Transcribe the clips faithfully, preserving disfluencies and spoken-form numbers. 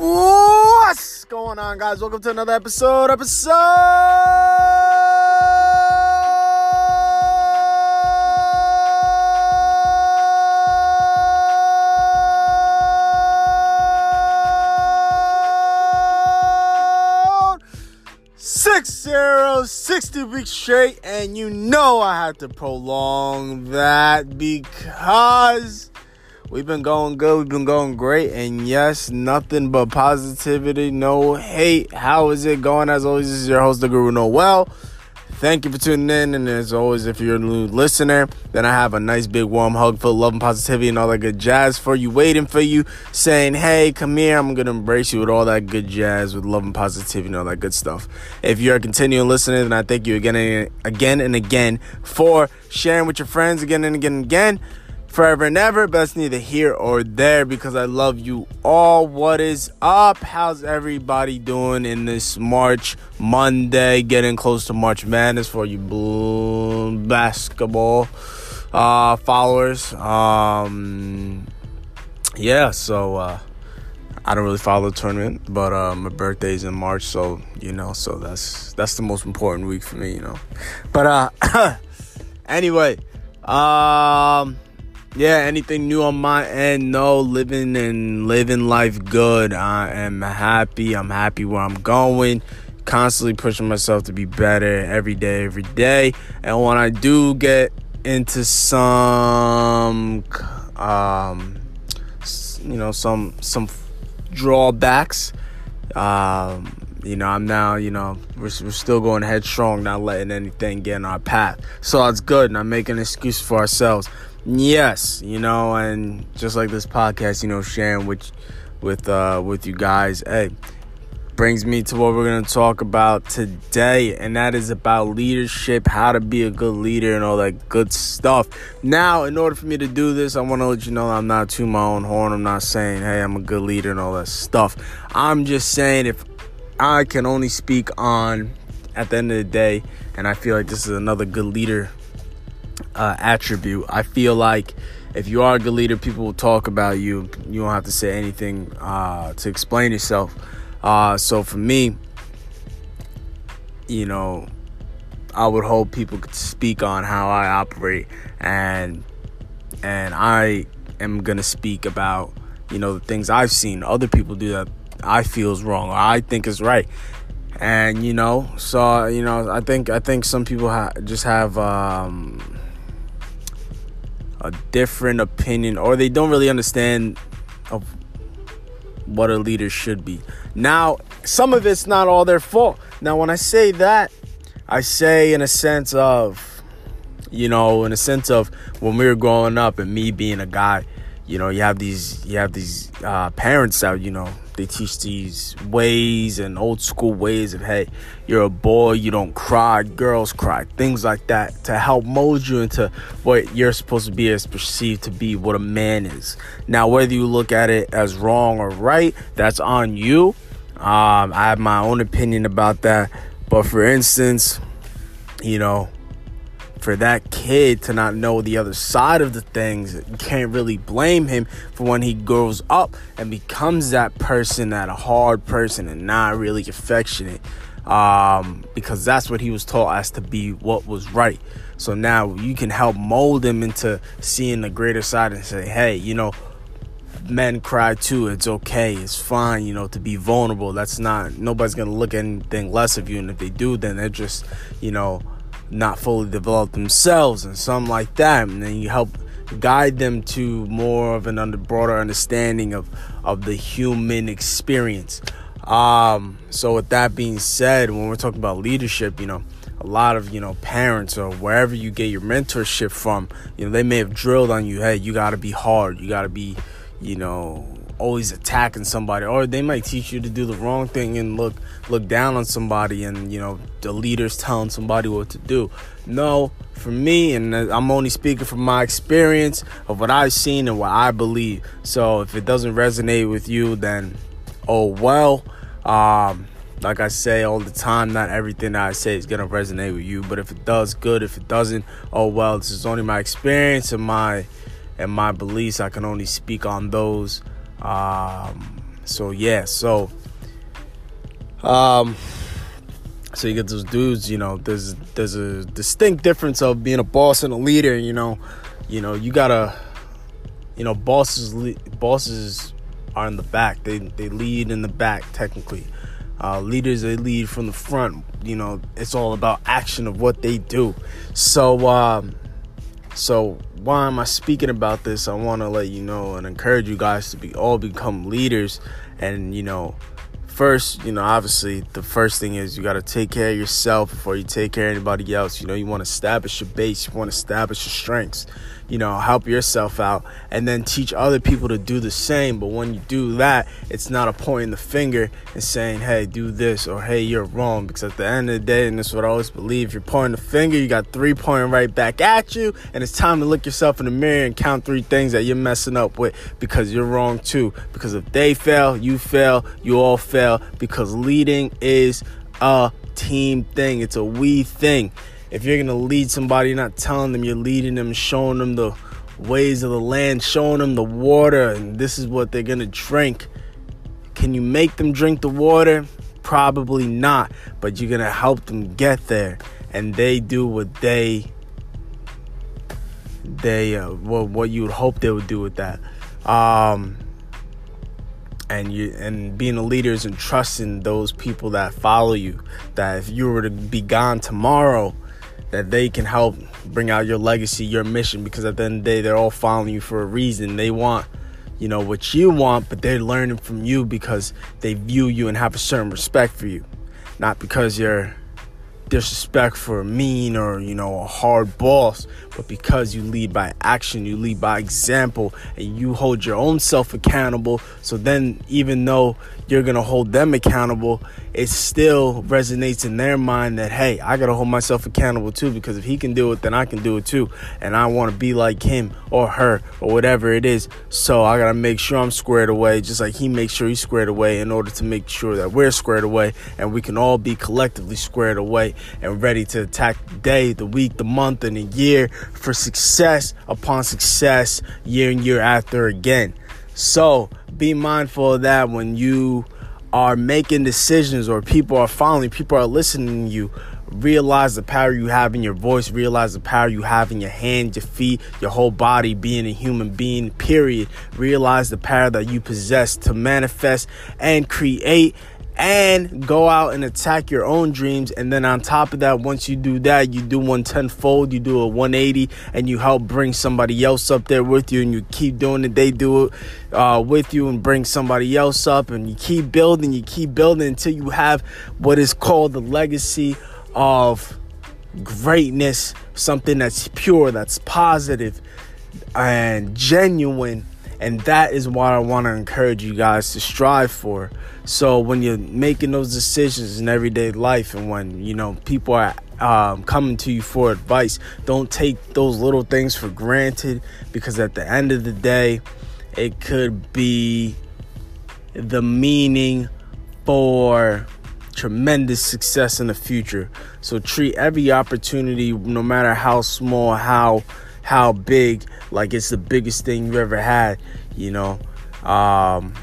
What's going on, guys? Welcome to another episode. Episode six zero, sixty weeks straight, and you know I had to prolong that because we've been going good, we've been going great, and yes, nothing but positivity, no hate. How is it going? As always, this is your host, the Guru Noel. Thank you for tuning in, and as always, if you're a new listener, then I have a nice big warm hug full of love and positivity and all that good jazz for you, waiting for you, saying, hey, come here, I'm going to embrace you with all that good jazz, with love and positivity and all that good stuff. If you're a continuing listener, then I thank you again and again and again for sharing with your friends again and again and again. Forever and ever, but that's neither here or there because I love you all. What is up? How's everybody doing in this March Monday? Getting close to March Madness for you blue basketball uh, followers. Um, yeah, so uh, I don't really follow the tournament, but uh, my birthday's in March, so you know, so that's that's the most important week for me, you know. But uh, anyway, um. Yeah, anything new on my end? No, living and living life good. I am happy. I'm happy where I'm going. Constantly pushing myself to be better every day, every day. And when I do get into some, um, you know, some some drawbacks, um, you know, I'm now, you know, we're, we're still going headstrong, not letting anything get in our path. So that's good, and I'm making excuses for ourselves. Yes, you know, and just like this podcast, you know, sharing with with uh with you guys, hey, brings me to what we're going to talk about today, and that is about leadership, how to be a good leader and all that good stuff. Now, in order for me to do this, I want to let you know I'm not tooting my own horn. I'm not saying, hey, I'm a good leader and all that stuff. I'm just saying if I can only speak on at the end of the day, and I feel like this is another good leader Uh, attribute. I feel like if you are a good leader, people will talk about you. You don't have to say anything uh, to explain yourself. Uh, so for me, you know, I would hope people could speak on how I operate, and and I am gonna speak about, you know, the things I've seen other people do that I feel is wrong or I think is right. And you know, so you know, I think I think some people ha- just have. Um, a different opinion, or they don't really understand of what a leader should be. Now, some of it's not all their fault. Now, when I say that, I say in a sense of, you know, in a sense of when we were growing up and me being a guy, you know, you have these, you have these uh, parents out, you know, they teach these ways and old school ways of, hey, you're a boy, you don't cry, girls cry, things like that, to help mold you into what you're supposed to be, as perceived to be what a man is. Now, whether you look at it as wrong or right, that's on you. Um, I have my own opinion about that. But for instance, you know, for that kid to not know the other side of the things, you can't really blame him for when he grows up and becomes that person, that a hard person and not really affectionate, um, because that's what he was taught as to be what was right. So now you can help mold him into seeing the greater side and say, hey, you know, men cry too. It's okay. It's fine, you know, to be vulnerable. That's not, nobody's going to look at anything less of you. And if they do, then they're just, you know, not fully developed themselves and something like that. And then you help guide them to more of an under broader understanding of of the human experience. Um so with that being said, when we're talking about leadership, you know, a lot of, you know, parents or wherever you get your mentorship from, you know, they may have drilled on you, hey, you got to be hard, you got to be, you know, always attacking somebody, or they might teach you to do the wrong thing and look look down on somebody, and you know, the leader's telling somebody what to do. No, for me, and I'm only speaking from my experience of what I've seen and what I believe. So if it doesn't resonate with you, then oh well. Um like I say all the time, not everything that I say is gonna resonate with you, but if it does, good. If it doesn't, oh well, this is only my experience and my and my beliefs. I can only speak on those. Um, So yeah, so um so you get those dudes, you know, there's there's a distinct difference of being a boss and a leader, you know. You know, you gotta, you know, bosses bosses are in the back. They they lead in the back technically. Uh, leaders, they lead from the front. You know, it's all about action of what they do. So, um, so why am I speaking about this? I want to let you know and encourage you guys to be all become leaders. And, you know, first, you know, obviously the first thing is you got to take care of yourself before you take care of anybody else. You know, you want to establish your base. You want to establish your strengths, you know, help yourself out and then teach other people to do the same. But when you do that, it's not a pointing the finger and saying, hey, do this or hey, you're wrong. Because at the end of the day, and this is what I always believe, if you're pointing the finger, you got three pointing right back at you. And it's time to look yourself in the mirror and count three things that you're messing up with because you're wrong, too. Because if they fail, you fail, you all fail. fail because leading is a team thing. It's a we thing. If you're gonna lead somebody, you're not telling them, you're leading them, showing them the ways of the land, showing them the water, and this is what they're gonna drink. Can you make them drink the water? Probably not, but you're gonna help them get there, and they do what they they uh, what what you would hope they would do with that. um And you and being a leader is entrusting those people that follow you, that if you were to be gone tomorrow, that they can help bring out your legacy, your mission, because at the end of the day, they're all following you for a reason. They want, you know, what you want, but they're learning from you because they view you and have a certain respect for you, not because you're disrespectful or mean or, you know, a hard boss, but because you lead by action, you lead by example, and you hold your own self accountable. So then even though you're gonna hold them accountable, it still resonates in their mind that, hey, I gotta hold myself accountable too, because if he can do it, then I can do it too, and I want to be like him or her or whatever it is. So I gotta make sure I'm squared away, just like he makes sure he's squared away, in order to make sure that we're squared away and we can all be collectively squared away and ready to attack the day, the week, the month, and the year for success upon success, year and year after again. So be mindful of that when you are making decisions or people are following, people are listening to you. Realize the power you have in your voice. Realize the power you have in your hand, your feet, your whole body, being a human being, period. Realize the power that you possess to manifest and create and go out and attack your own dreams. And then on top of that, once you do that, you do one tenfold, you do a one eighty, and you help bring somebody else up there with you, and you keep doing it, they do it uh, with you, and bring somebody else up, and you keep building, you keep building until you have what is called the legacy of greatness, something that's pure, that's positive and genuine. And that is what I want to encourage you guys to strive for. So when you're making those decisions in everyday life, and when, you know, people are um, coming to you for advice, don't take those little things for granted, because at the end of the day, it could be the meaning for tremendous success in the future. So treat every opportunity, no matter how small, how how big, like it's the biggest thing you ever had, you know, um,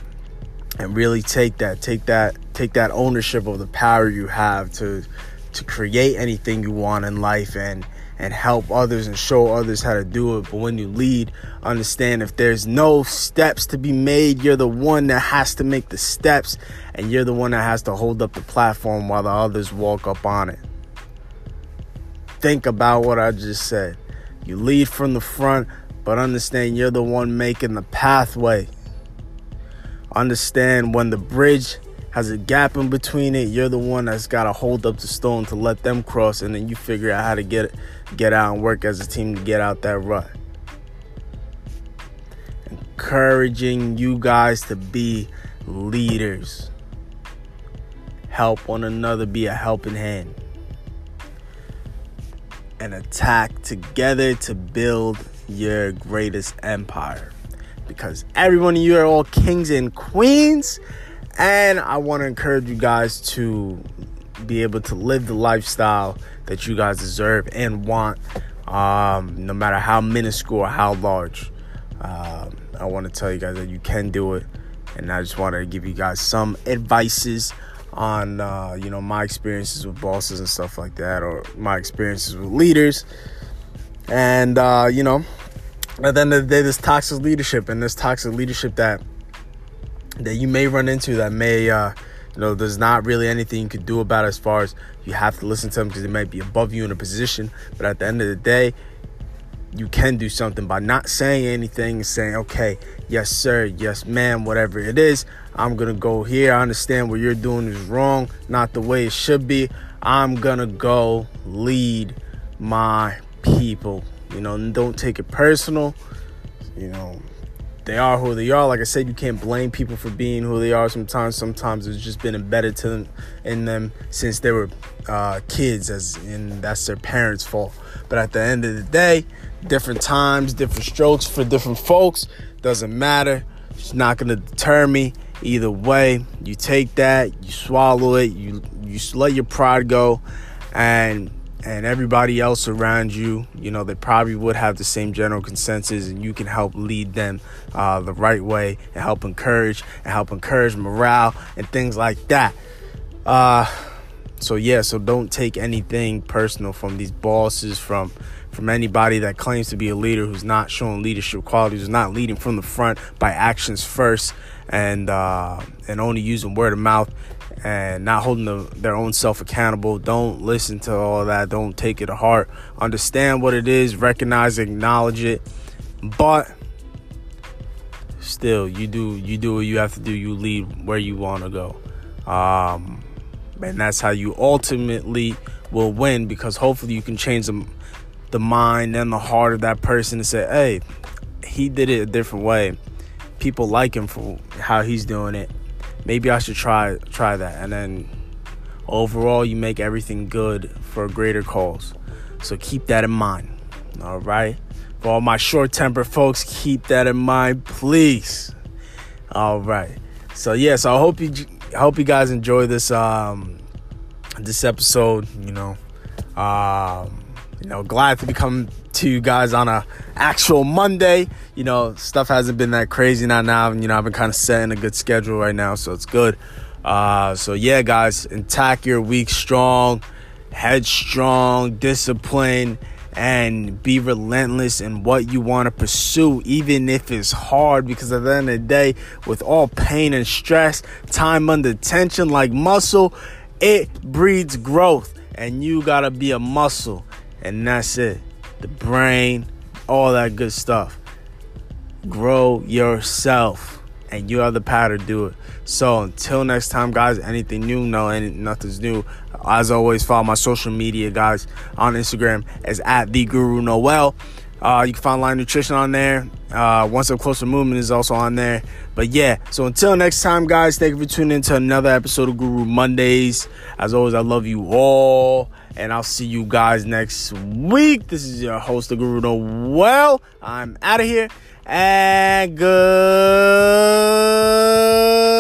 and really take that, take that, take that ownership of the power you have to, to create anything you want in life, and, and help others and show others how to do it. But when you lead, understand if there's no steps to be made, you're the one that has to make the steps, and you're the one that has to hold up the platform while the others walk up on it. Think about what I just said. You lead from the front, but understand you're the one making the pathway. Understand when the bridge has a gap in between it, you're the one that's got to hold up the stone to let them cross, and then you figure out how to get get out and work as a team to get out that rut. Encouraging you guys to be leaders. Help one another, be a helping hand. And attack together to build your greatest empire, because every one of you are all kings and queens, and I want to encourage you guys to be able to live the lifestyle that you guys deserve and want, um, no matter how minuscule or how large. um, I want to tell you guys that you can do it, And I just want to give you guys some advices on, uh, you know, my experiences with bosses and stuff like that, or my experiences with leaders. And, uh, you know, at the end of the day, this toxic leadership and this toxic leadership that that you may run into that may, uh, you know, there's not really anything you could do about it, as far as you have to listen to them because they might be above you in a position. But at the end of the day, you can do something by not saying anything and saying, okay, yes, sir, yes, ma'am, whatever it is, I'm going to go here. I understand what you're doing is wrong, not the way it should be. I'm going to go lead my people. You know, don't take it personal. You know, they are who they are. Like I said, you can't blame people for being who they are sometimes. Sometimes it's just been embedded to them, in them since they were uh, kids, as in that's their parents' fault. But at the end of the day, different times, different strokes for different folks. Doesn't matter. It's not going to deter me. Either way, you take that, you swallow it, you you let your pride go, and and everybody else around you, you know, they probably would have the same general consensus, and you can help lead them uh, the right way and help encourage and help encourage morale and things like that. Uh, so, yeah, so don't take anything personal from these bosses, from from anybody that claims to be a leader who's not showing leadership qualities, who's not leading from the front by actions first, and uh, and only using word of mouth, and not holding the, their own self accountable. Don't listen to all that. Don't take it to heart. Understand what it is. Recognize, acknowledge it. But still, you do you do what you have to do. You lead where you want to go. Um, and that's how you ultimately will win, because hopefully you can change the, the mind and the heart of that person and say, hey, he did it a different way. People like him for how he's doing it. Maybe I should try try that. And then overall, you make everything good for a greater cause. So keep that in mind. All right? For all my short-tempered folks, keep that in mind, please. All right. So, yeah, so I hope you, I hope you guys enjoy this um, this episode, you know. Um, you know, glad to be coming to you guys on a actual Monday. You know, stuff hasn't been that crazy not now. You know, I've been kind of setting a good schedule right now, so it's good. Uh, so yeah, guys, attack your week strong, headstrong, disciplined, and be relentless in what you want to pursue, even if it's hard. Because at the end of the day, with all pain and stress, time under tension, like muscle, it breeds growth, and you gotta be a muscle, and that's it. The brain, all that good stuff. Grow yourself, and you have the power to do it. So until next time, guys, anything new, no, and nothing's new. As always, follow my social media, guys, on Instagram as at the Guru Noel. Uh, you can find Lion Nutrition on there. Uh, One Stop Closer Movement is also on there. But yeah, so until next time, guys, thank you for tuning in to another episode of Guru Mondays. As always, I love you all, and I'll see you guys next week. This is your host, the Guru Noel. I'm out of here, and good.